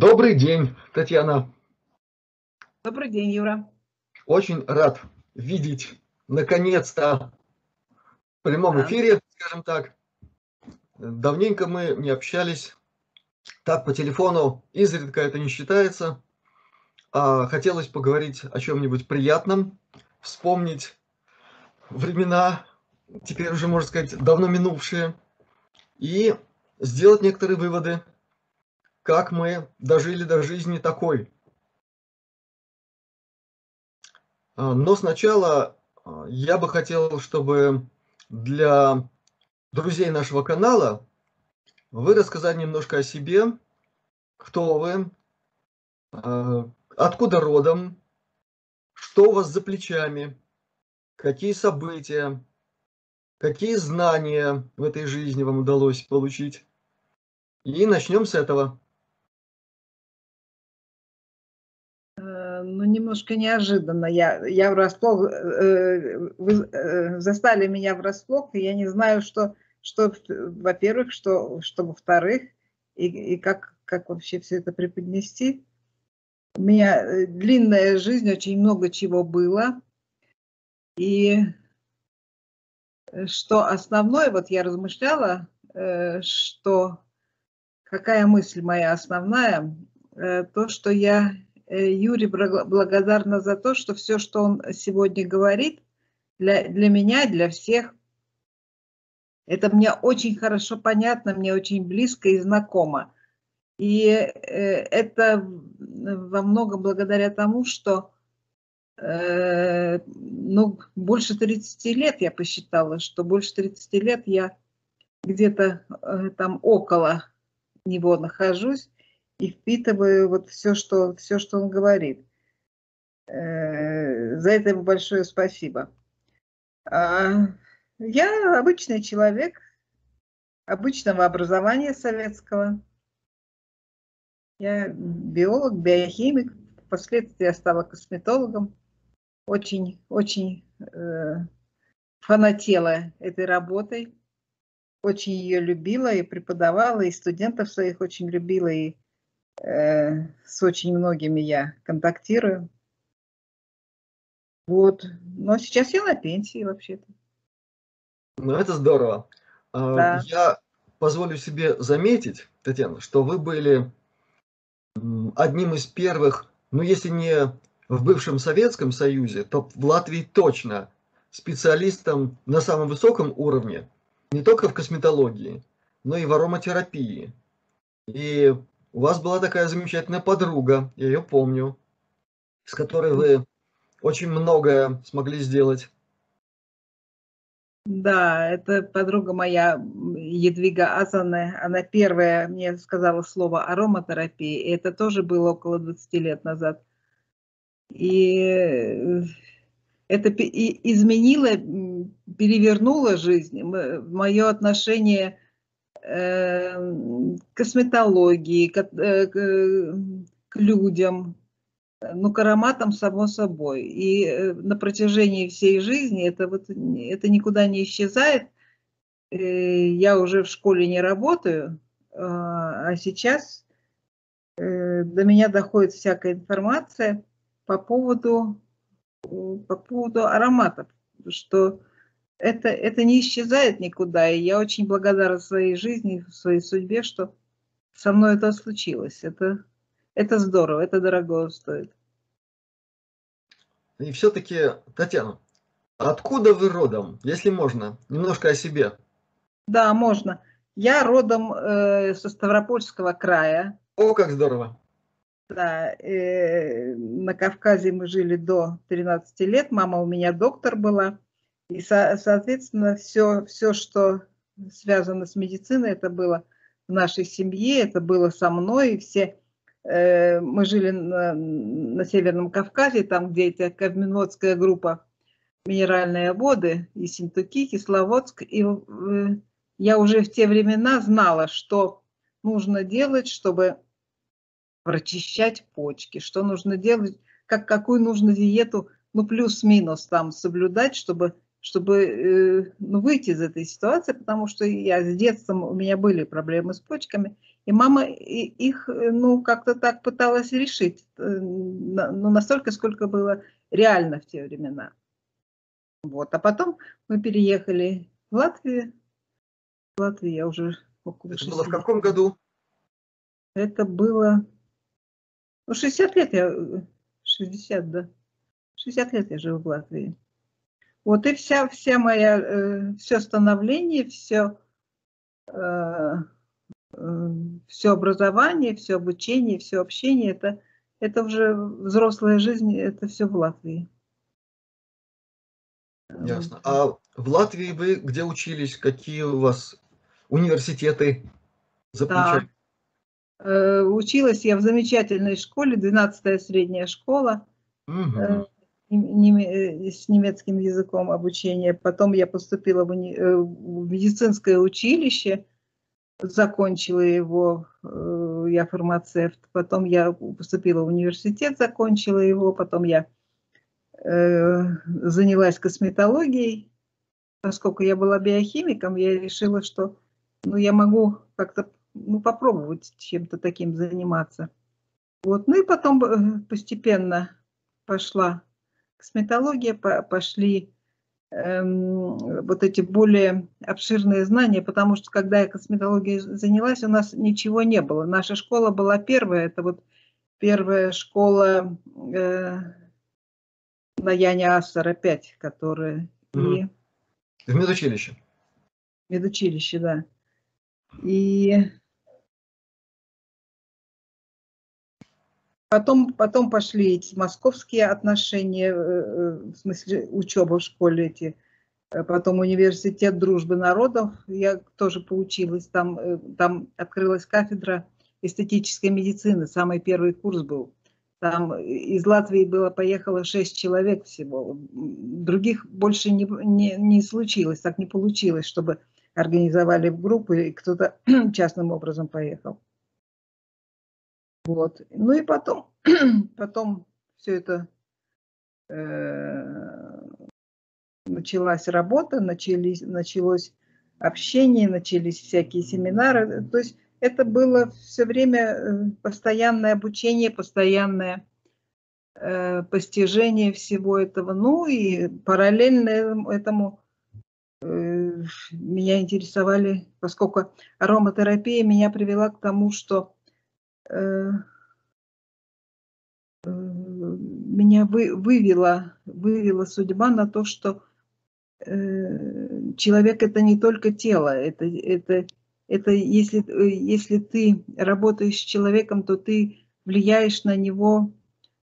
Добрый день, Татьяна. Добрый день, Юра. Очень рад видеть, наконец-то, в прямом эфире, скажем так. Давненько мы не общались, так по телефону изредка это не считается. А хотелось поговорить о чем-нибудь приятном, вспомнить времена, теперь уже, можно сказать, давно минувшие, и сделать некоторые выводы, как мы дожили до жизни такой. Но сначала я бы хотел, чтобы для друзей нашего канала вы рассказали немножко о себе, кто вы, откуда родом, что у вас за плечами, какие события, какие знания в этой жизни вам удалось получить. И начнем с этого. Ну, немножко неожиданно. Я врасплох, вы застали меня врасплох, и я не знаю, что во-первых, что во-вторых, и как вообще все это преподнести. У меня длинная жизнь, очень много чего было. И что основное, вот я размышляла, что какая мысль моя основная, то, что я Юре благодарна за то, что все, что он сегодня говорит, для меня, для всех, это мне очень хорошо понятно, мне очень близко и знакомо. И это во многом благодаря тому, что больше 30 лет я посчитала, что больше 30 лет я где-то там около него нахожусь и впитываю вот все, что он говорит. За это ему большое спасибо. Я обычный человек, обычного образования советского. Я биолог, биохимик, впоследствии я стала косметологом. Очень фанатела этой работой, очень ее любила и преподавала, и студентов своих очень любила, и с очень многими я контактирую. Вот. Но сейчас я на пенсии вообще-то. Ну, это здорово. Да. Я позволю себе заметить, Татьяна, что вы были одним из первых, ну, если не в бывшем Советском Союзе, то в Латвии точно специалистом на самом высоком уровне, не только в косметологии, но и в ароматерапии. И у вас была такая замечательная подруга, я ее помню, с которой вы очень многое смогли сделать. Да, это подруга моя, Ядвига Азане. Она первая мне сказала слово ароматерапия, и это тоже было около 20 лет назад. И это изменило, перевернуло жизнь, мое отношение к косметологии, к людям, ну, к ароматам, само собой. И на протяжении всей жизни это никуда не исчезает. Я уже в школе не работаю, а сейчас до меня доходит всякая информация по поводу ароматов, что это не исчезает никуда, и я очень благодарна своей жизни, своей судьбе, что со мной это случилось. Это здорово, это дорого стоит. И все-таки, Татьяна, откуда вы родом, если можно? Немножко о себе. Да, можно. Я родом со Ставропольского края. О, как здорово! Да, на Кавказе мы жили до 13 лет, мама у меня доктор была. И, соответственно, все, что связано с медициной, это было в нашей семье, это было со мной. И все, мы жили на Северном Кавказе, там, где эта Кавминводская группа, минеральные воды, Ессентуки, Кисловодск. И я уже в те времена знала, что нужно делать, чтобы прочищать почки, что нужно делать, какую нужно диету, ну, плюс-минус там соблюдать, чтобы выйти из этой ситуации, потому что я с детства, у меня были проблемы с почками, И мама их, ну, как-то так пыталась решить, ну, настолько, сколько было реально в те времена. Вот, а потом мы переехали в Латвию. В Латвии я уже... Это было в каком году? Это было... Ну, 60 лет я... 60, да. 60 лет я живу в Латвии. Вот и вся моя... все становление, все образование, все обучение, все общение, это уже взрослая жизнь, это все в Латвии. Ясно. А в Латвии вы где учились? Какие у вас университеты за плечами? Да. Училась я в замечательной школе, 12-я средняя школа, с немецким языком обучения. Потом я поступила в медицинское училище, закончила его, я фармацевт. Потом я поступила в университет, закончила его. Потом я занялась косметологией. Поскольку я была биохимиком, я решила, что, ну, я могу как-то, ну, попробовать чем-то таким заниматься. Вот. Ну и потом постепенно пошла косметология, пошли вот эти более обширные знания, потому что когда я косметологией занялась, у нас ничего не было. Наша школа была первая, это вот первая школа на Яне Ассара 5, которая... В медучилище. В медучилище, да. И потом пошли эти московские отношения, в смысле учеба в школе эти. Потом университет дружбы народов. Я тоже поучилась. Там открылась кафедра эстетической медицины. Самый первый курс был. Там из Латвии поехало 6 человек всего. Других больше не случилось, так не получилось, чтобы организовали в группы, и кто-то частным образом поехал. Вот. Ну и потом все это началась работа, началось общение, начались всякие семинары. То есть это было все время постоянное обучение, постоянное постижение всего этого. Ну и параллельно этому меня интересовали, поскольку ароматерапия меня привела к тому, что меня вывела судьба на то, что человек — это не только тело, это если ты работаешь с человеком, то ты влияешь на него,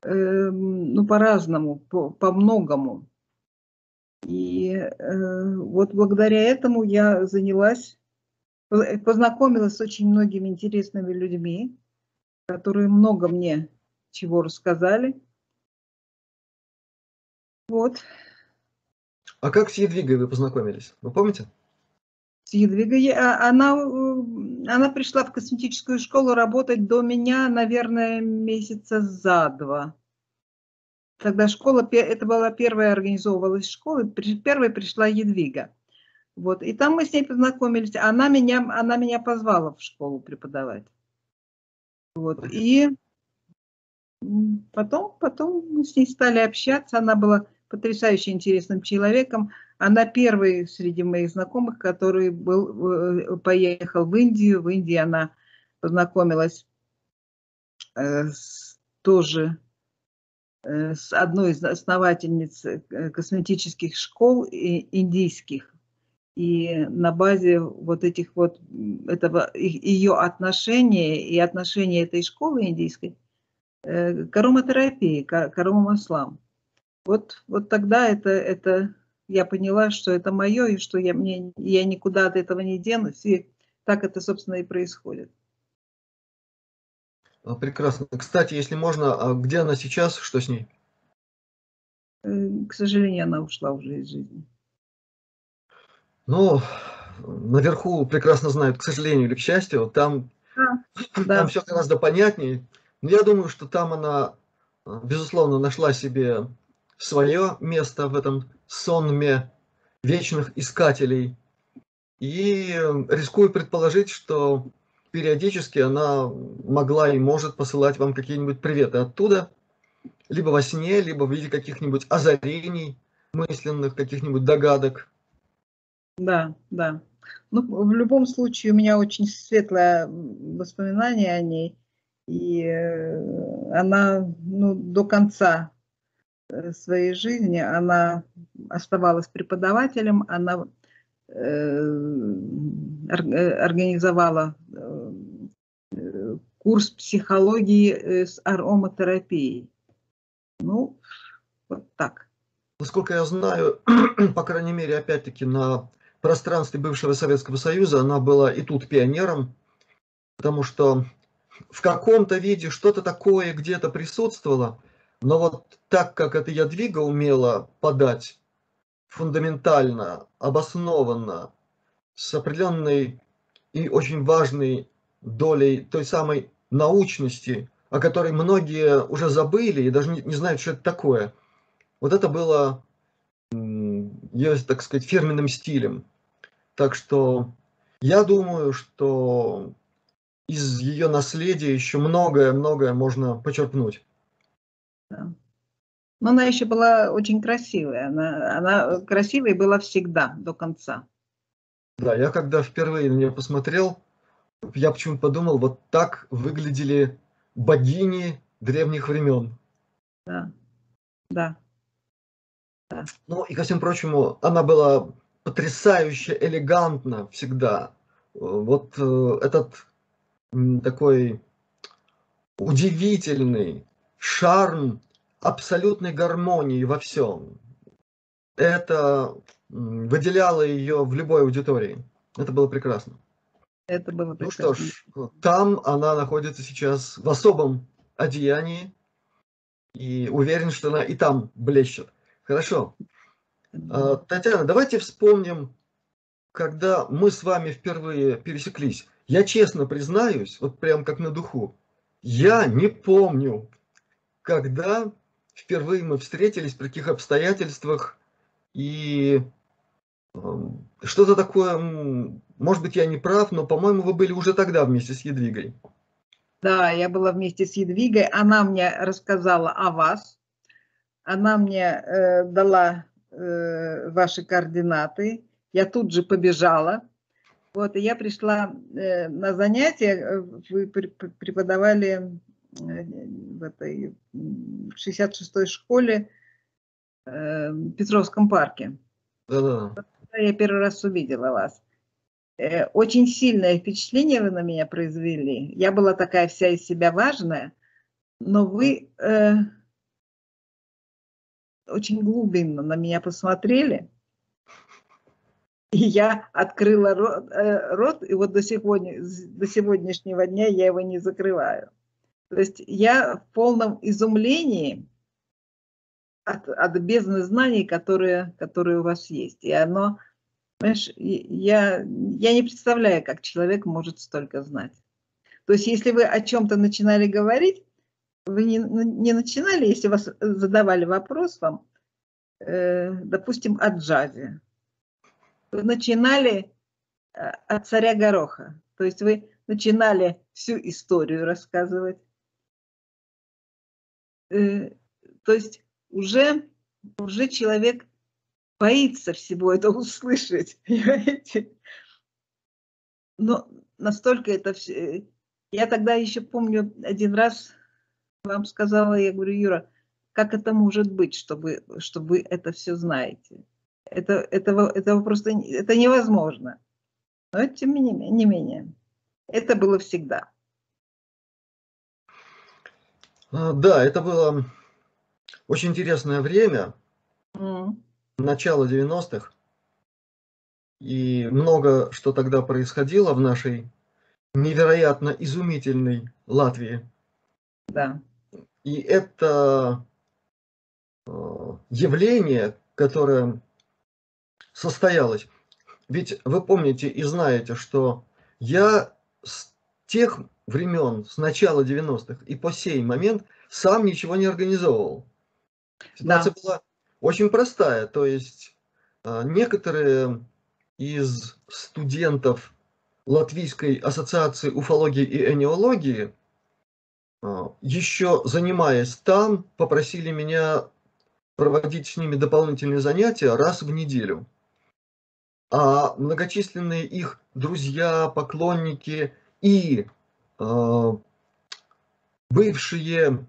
ну, по-разному, по-многому. И вот благодаря этому я познакомилась с очень многими интересными людьми, которые много мне чего рассказали. Вот. А как с Ядвигой вы познакомились? Вы помните? С Ядвигой. Она пришла в косметическую школу работать до меня, наверное, месяца за 2. Тогда школа, это была первая, организовывалась школа, первой пришла Ядвига. Вот. И там мы с ней познакомились. Она меня позвала в школу преподавать. Вот. И потом мы с ней стали общаться. Она была потрясающе интересным человеком. Она первая среди моих знакомых, который поехал в Индию. В Индии она познакомилась с одной из основательниц косметических школ индийских. И на базе вот этих вот, этого ее отношения и отношения этой школы индийской к ароматерапии, к аромамаслам. Вот тогда это я поняла, что это мое, и что я никуда от этого не денусь. И так это, собственно, и происходит. Прекрасно. Кстати, если можно, а где она сейчас, что с ней? К сожалению, она ушла уже из жизни. Ну, наверху прекрасно знают, к сожалению или к счастью, там все гораздо понятнее. Но я думаю, что там она, безусловно, нашла себе свое место в этом сонме вечных искателей. И рискую предположить, что периодически она могла и может посылать вам какие-нибудь приветы оттуда, либо во сне, либо в виде каких-нибудь озарений мысленных, каких-нибудь догадок. Да, да. Ну, в любом случае, у меня очень светлое воспоминание о ней, и она, ну, до конца своей жизни она оставалась преподавателем, она организовала курс психологии с ароматерапией. Ну, вот так. Насколько я знаю, по крайней мере, опять-таки, на пространстве бывшего Советского Союза она была и тут пионером, потому что в каком-то виде что-то такое где-то присутствовало, но вот так, как это Ядвига умела подать фундаментально, обоснованно, с определенной и очень важной долей той самой научности, о которой многие уже забыли и даже не знают, что это такое. Вот это было ее, так сказать, фирменным стилем. Так что я думаю, что из ее наследия еще многое-многое можно почерпнуть. Да. Но она еще была очень красивая. Она красивой была всегда, до конца. Да, я когда впервые на нее посмотрел, я почему-то подумал, вот так выглядели богини древних времен. Да, да. Да. Ну и ко всем прочему, она была потрясающе элегантна всегда. Вот этот такой удивительный шарм абсолютной гармонии во всем. Это выделяло ее в любой аудитории. Это было прекрасно. Это было прекрасно. Ну что ж, там она находится сейчас в особом одеянии. И уверен, что она и там блещет. Хорошо. Татьяна, давайте вспомним, когда мы с вами впервые пересеклись. Я честно признаюсь, вот прям как на духу, я не помню, когда впервые мы встретились, при каких обстоятельствах, и что-то такое, может быть, я не прав, но, по-моему, вы были уже тогда вместе с Ядвигой. Да, я была вместе с Ядвигой, она мне рассказала о вас. Она мне дала ваши координаты, я тут же побежала. Вот, и я пришла на занятия, вы преподавали в этой 66-й школе в Петровском парке. Да-да. Я первый раз увидела вас. Очень сильное впечатление вы на меня произвели. Я была такая вся из себя важная, но вы... очень глубинно на меня посмотрели, и я открыла рот, и вот до сегодняшнего дня я его не закрываю. То есть я в полном изумлении от бездны знаний, которые у вас есть. И оно, знаешь, я не представляю, как человек может столько знать. То есть если вы о чем-то начинали говорить, вы не начинали, если вас задавали вопрос вам, допустим, о джазе. Вы начинали от «Царя Гороха». То есть вы начинали всю историю рассказывать. То есть уже человек боится всего этого услышать. Понимаете? Но настолько это все... Я тогда еще помню один раз... Вам сказала, я говорю, Юра, как это может быть, чтобы это все знаете? Это просто это невозможно. Но тем не менее, это было всегда. Да, это было очень интересное время, начало 90-х. И много что тогда происходило в нашей невероятно изумительной Латвии. Да. И это явление, которое состоялось, ведь вы помните и знаете, что я с тех времен, с начала 90-х и по сей момент сам ничего не организовывал. Ситуация была очень простая, то есть некоторые из студентов Латвийской ассоциации уфологии и эниологии, еще занимаясь там, попросили меня проводить с ними дополнительные занятия раз в неделю. А многочисленные их друзья, поклонники и бывшие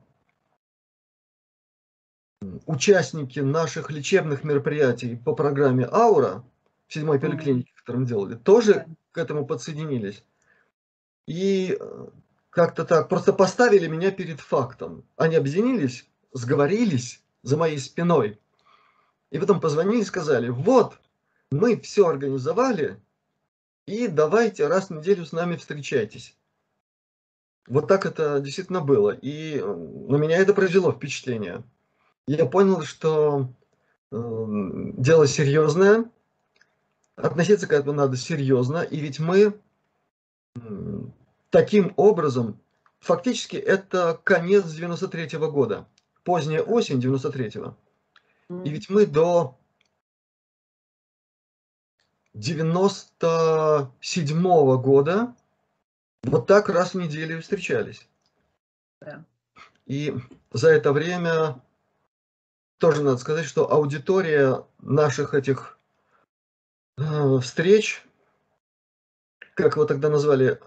участники наших лечебных мероприятий по программе «Аура» в 7-й поликлинике, которую мы делали, тоже к этому подсоединились. И как-то так просто поставили меня перед фактом. Они объединились, сговорились за моей спиной. И потом позвонили и сказали: вот, мы все организовали, и давайте раз в неделю с нами встречайтесь. Вот так это действительно было. И на меня это произвело впечатление. Я понял, что дело серьезное, относиться к этому надо серьезно, и ведь мы таким образом, фактически это конец 93-го года, поздняя осень 93-го, и ведь мы до 97-го года вот так раз в неделю встречались. Да. И за это время... Тоже надо сказать, что аудитория наших этих встреч, как его тогда назвали,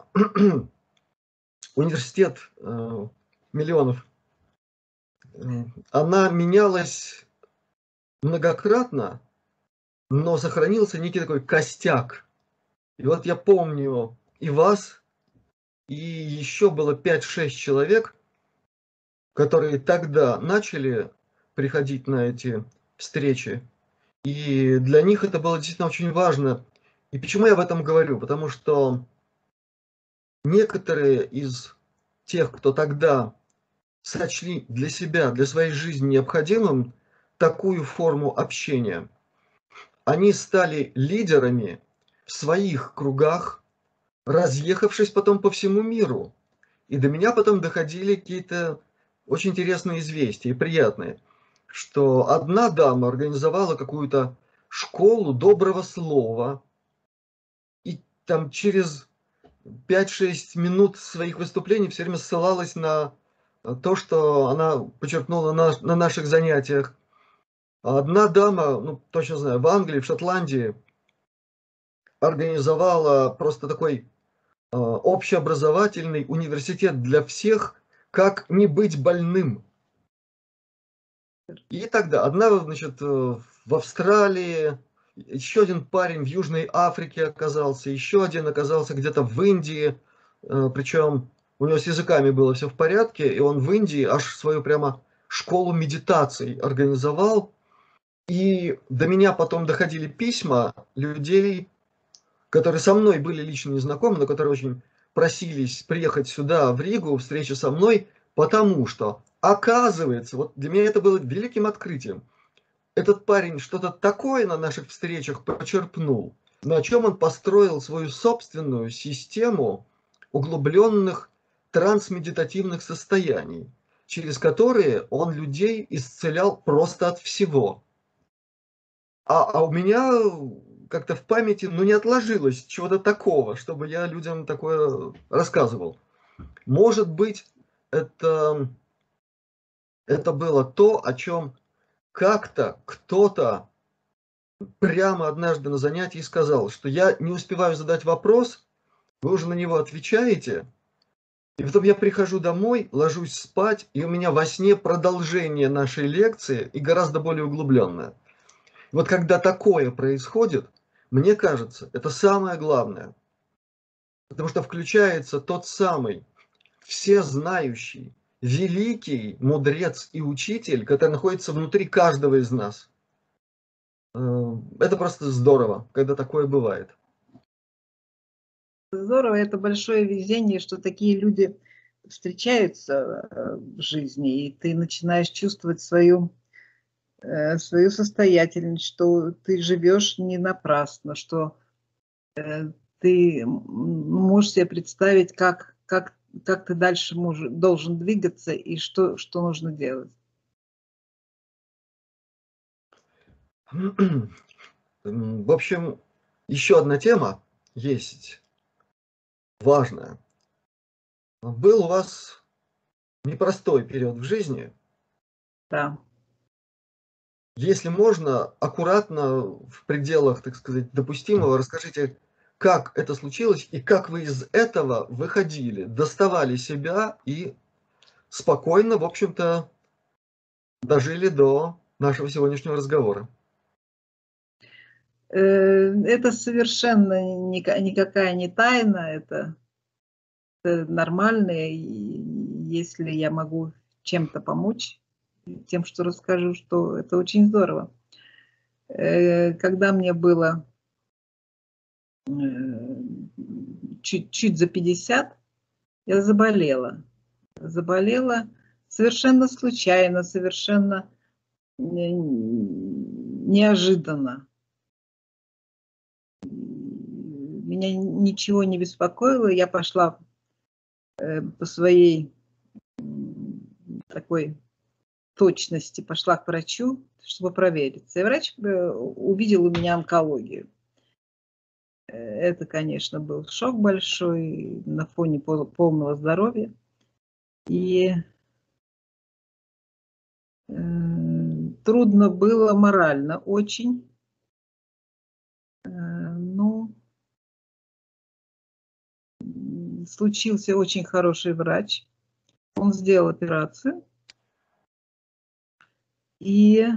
университет миллионов, она менялась многократно, но сохранился некий такой костяк. И вот я помню и вас, и еще было 5-6 человек, которые тогда начали приходить на эти встречи. И для них это было действительно очень важно. И почему я об этом говорю? Потому что некоторые из тех, кто тогда сочли для себя, для своей жизни необходимым такую форму общения, они стали лидерами в своих кругах, разъехавшись потом по всему миру. И до меня потом доходили какие-то очень интересные известия и приятные, что одна дама организовала какую-то школу доброго слова, и там через 5-6 минут своих выступлений все время ссылалась на то, что она почерпнула на наших занятиях. Одна дама, ну точно знаю, в Англии, в Шотландии организовала просто такой общеобразовательный университет для всех, как не быть больным. И тогда одна, значит, в Австралии, еще один парень в Южной Африке оказался, еще один оказался где-то в Индии, причем у него с языками было все в порядке, и он в Индии аж свою прямо школу медитаций организовал. И до меня потом доходили письма людей, которые со мной были лично незнакомы, но которые очень просились приехать сюда, в Ригу, встреча со мной, потому что... Оказывается, вот для меня это было великим открытием. Этот парень что-то такое на наших встречах почерпнул, на чем он построил свою собственную систему углубленных трансмедитативных состояний, через которые он людей исцелял просто от всего. А у меня как-то в памяти не отложилось чего-то такого, чтобы я людям такое рассказывал. Может быть, это было то, о чем как-то кто-то прямо однажды на занятии сказал, что я не успеваю задать вопрос, вы уже на него отвечаете, и потом я прихожу домой, ложусь спать, и у меня во сне продолжение нашей лекции и гораздо более углубленное. Вот когда такое происходит, мне кажется, это самое главное, потому что включается тот самый всезнающий, великий мудрец и учитель, который находится внутри каждого из нас. Это просто здорово, когда такое бывает. Здорово, это большое везение, что такие люди встречаются в жизни, и ты начинаешь чувствовать свою состоятельность, что ты живешь не напрасно, что ты можешь себе представить, как ты дальше должен двигаться и что нужно делать. В общем, еще одна тема есть, важное. Был у вас непростой период в жизни. Да. Если можно, аккуратно, в пределах, так сказать, допустимого, расскажите, как это случилось и как вы из этого выходили, доставали себя и спокойно, в общем-то, дожили до нашего сегодняшнего разговора. Это совершенно никакая не тайна, это нормально, если я могу чем-то помочь, тем, что расскажу, что это очень здорово. Когда мне было чуть-чуть за 50, я заболела совершенно случайно, совершенно неожиданно. Меня ничего не беспокоило, я пошла по своей такой точности, пошла к врачу, чтобы провериться. И врач увидел у меня онкологию. Это, конечно, был шок большой на фоне полного здоровья. И трудно было морально очень. Ну, случился очень хороший врач. Он сделал операцию. И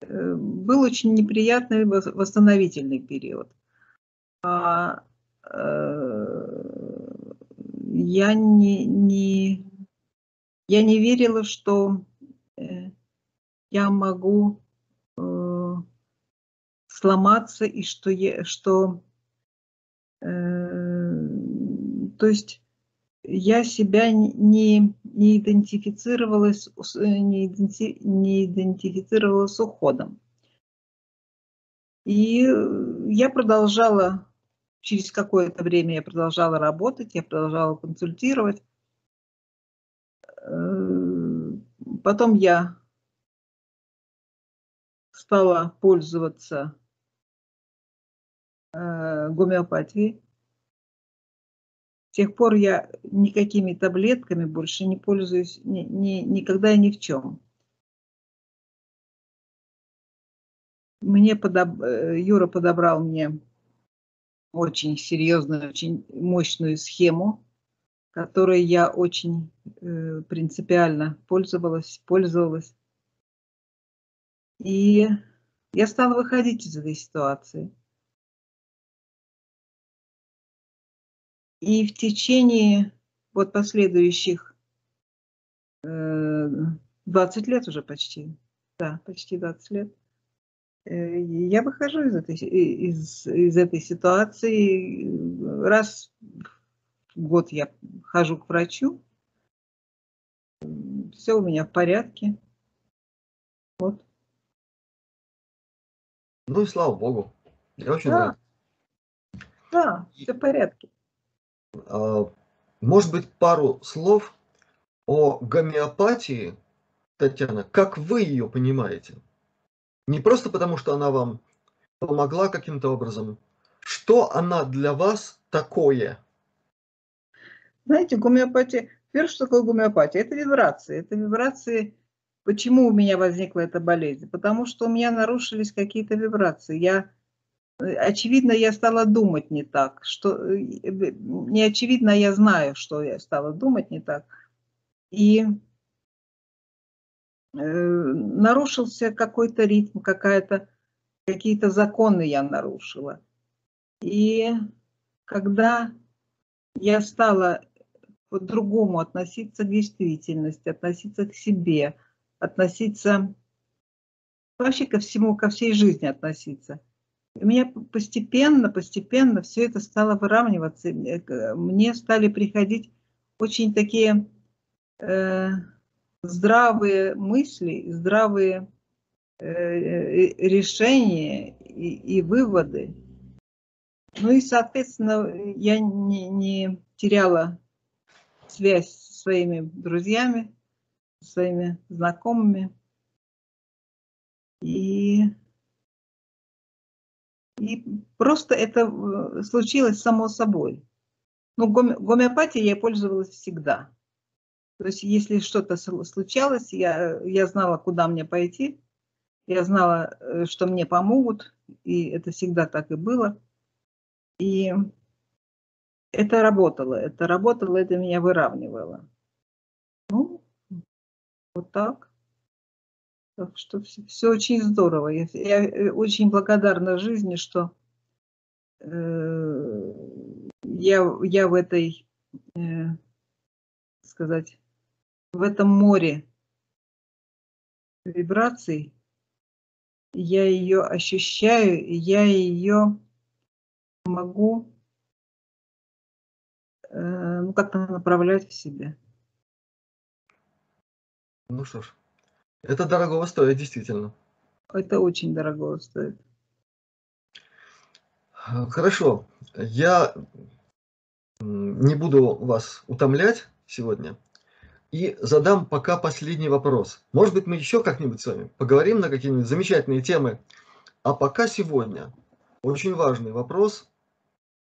был очень неприятный восстановительный период. Я не верила, что я могу сломаться и что я, то есть я себя не идентифицировала с уходом. И я продолжала, через какое-то время я продолжала работать, я продолжала консультировать. Потом я стала пользоваться гомеопатией. С тех пор я никакими таблетками больше не пользуюсь, никогда и ни в чем. Юра подобрал мне очень серьезную, очень мощную схему, которой я очень принципиально пользовалась. И я стала выходить из этой ситуации. И в течение вот последующих 20 лет уже почти, да, почти 20 лет, я выхожу из этой ситуации. Раз в год я хожу к врачу, все у меня в порядке. Вот. Ну и слава богу. Я очень рад. Да, все в порядке. Может быть, пару слов о гомеопатии, Татьяна, как вы ее понимаете? Не просто потому, что она вам помогла каким-то образом. Что она для вас такое? Знаете, гомеопатия, первое, что такое гомеопатия, это вибрации. Это вибрации. Почему у меня возникла эта болезнь? Потому что у меня нарушились какие-то вибрации. Очевидно, я стала думать не так. Очевидно, я знаю, что я стала думать не так. И нарушился какой-то ритм, какие-то законы я нарушила. И когда я стала по-другому относиться к действительности, относиться к себе, относиться вообще ко всему, ко всей жизни относиться, у меня постепенно все это стало выравниваться. Мне стали приходить очень такие здравые мысли, здравые решения и выводы. Ну и, соответственно, я не теряла связь со своими друзьями, со своими знакомыми. И просто это случилось само собой. Ну, гомеопатией я пользовалась всегда. То есть, если что-то случалось, я знала, куда мне пойти, я знала, что мне помогут, и это всегда так и было. И это работало, это меня выравнивало. Ну, вот так. Так что все очень здорово. Я очень благодарна жизни, что я в этой, сказать, в этом море вибраций, я ее ощущаю, и я ее могу ну, как-то направлять в себя. Ну что ж, это дорогого стоит, действительно. Это очень дорогого стоит. Хорошо, я не буду вас утомлять сегодня и задам пока последний вопрос. Может быть, мы еще как-нибудь с вами поговорим на какие-нибудь замечательные темы. А пока сегодня очень важный вопрос,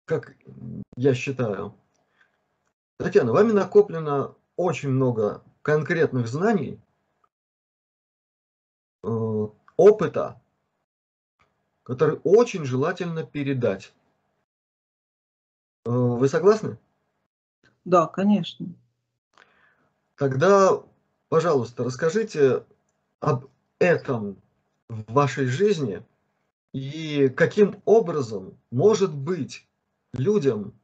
как я считаю. Татьяна, вами накоплено очень много конкретных знаний, опыта, который очень желательно передать. Вы согласны? Да, конечно. Тогда, пожалуйста, расскажите об этом в вашей жизни и каким образом, может быть, людям,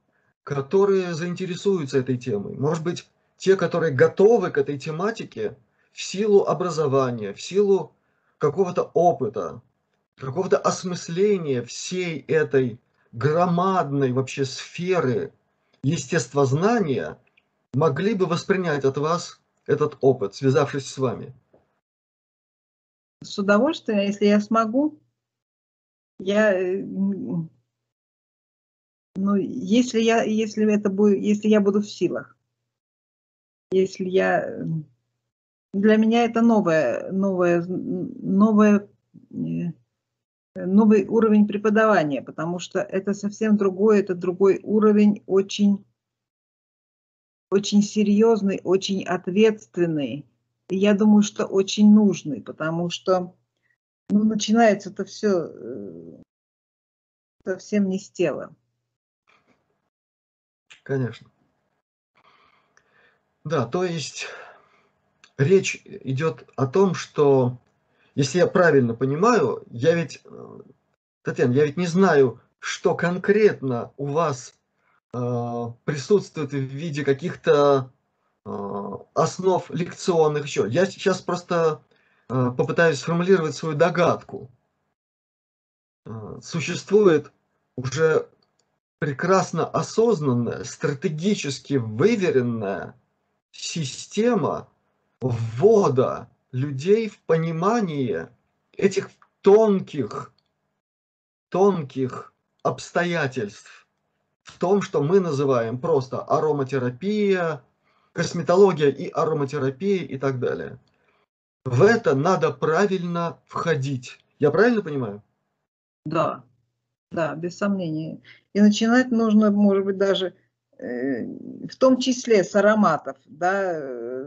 которые заинтересуются этой темой, может быть, те, которые готовы к этой тематике в силу образования, в силу какого-то опыта, какого-то осмысления всей этой громадной вообще сферы естествознания, могли бы воспринять от вас этот опыт, связавшись с вами? С удовольствием, если я смогу. Если я буду в силах. Если я... Для меня это новый уровень преподавания, потому что это совсем другой, это другой уровень, очень, очень серьезный, очень ответственный. И я думаю, что очень нужный, потому что ну, начинается это все совсем не с тела. Конечно. Да, то есть речь идет о том, что, если я правильно понимаю, Татьяна, я ведь не знаю, что конкретно у вас присутствует в виде каких-то основ лекционных еще. Я сейчас просто попытаюсь сформулировать свою догадку. Существует уже прекрасно осознанная, стратегически выверенная система ввода людей в понимание этих тонких обстоятельств в том, что мы называем просто ароматерапия, косметология и ароматерапия и так далее. В это надо правильно входить. Я правильно понимаю? Да, да, без сомнения. И начинать нужно, может быть, даже в том числе с ароматов, да,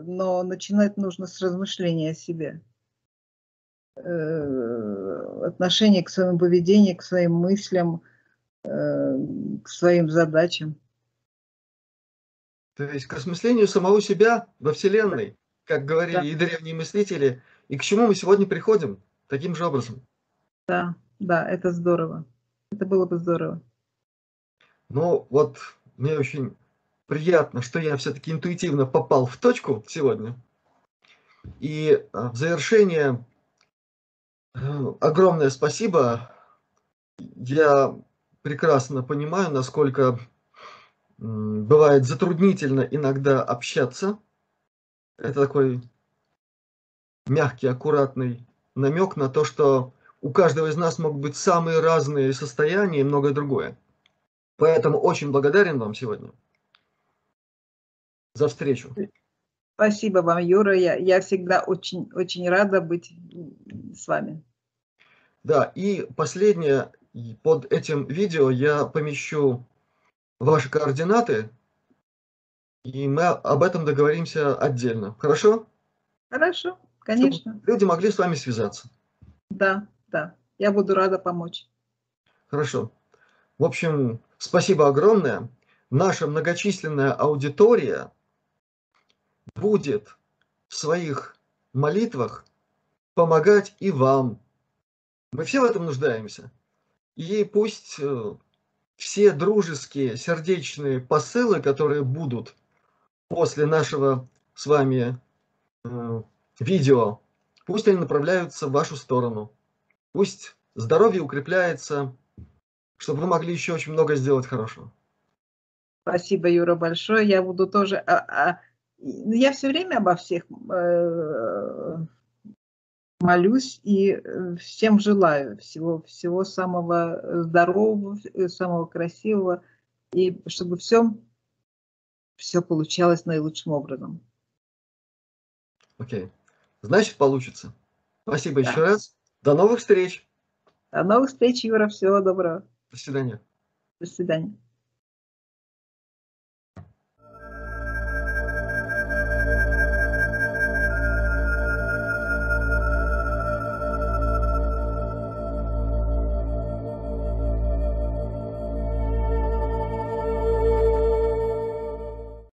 но начинать нужно с размышления о себе, отношения к своему поведению, к своим мыслям, к своим задачам. То есть к осмыслению самого себя во Вселенной, как говорили и древние мыслители, и к чему мы сегодня приходим таким же образом. Да, да, это здорово. Это было бы здорово. Ну вот... Мне очень приятно, что я все-таки интуитивно попал в точку сегодня. И в завершение огромное спасибо. Я прекрасно понимаю, насколько бывает затруднительно иногда общаться. Это такой мягкий, аккуратный намек на то, что у каждого из нас могут быть самые разные состояния и многое другое. Поэтому очень благодарен вам сегодня за встречу. Спасибо вам, Юра. Я всегда очень, очень рада быть с вами. Да, и последнее, под этим видео я помещу ваши координаты, И мы об этом договоримся отдельно. Хорошо? Хорошо, конечно. Чтобы люди могли с вами связаться. Да, да. Я буду рада помочь. Хорошо. В общем, спасибо огромное. Наша многочисленная аудитория будет в своих молитвах помогать и вам. Мы все в этом нуждаемся. И пусть все дружеские, сердечные посылы, которые будут после нашего с вами видео, пусть они направляются в вашу сторону. Пусть здоровье укрепляется, чтобы вы могли еще очень много сделать хорошего. Спасибо, Юра, большое. Я буду тоже... Я все время обо всех молюсь и всем желаю всего самого здорового, самого красивого, и чтобы все получалось наилучшим образом. Окей. Значит, получится. Спасибо еще раз. До новых встреч. До новых встреч, Юра. Всего доброго. До свидания. До свидания.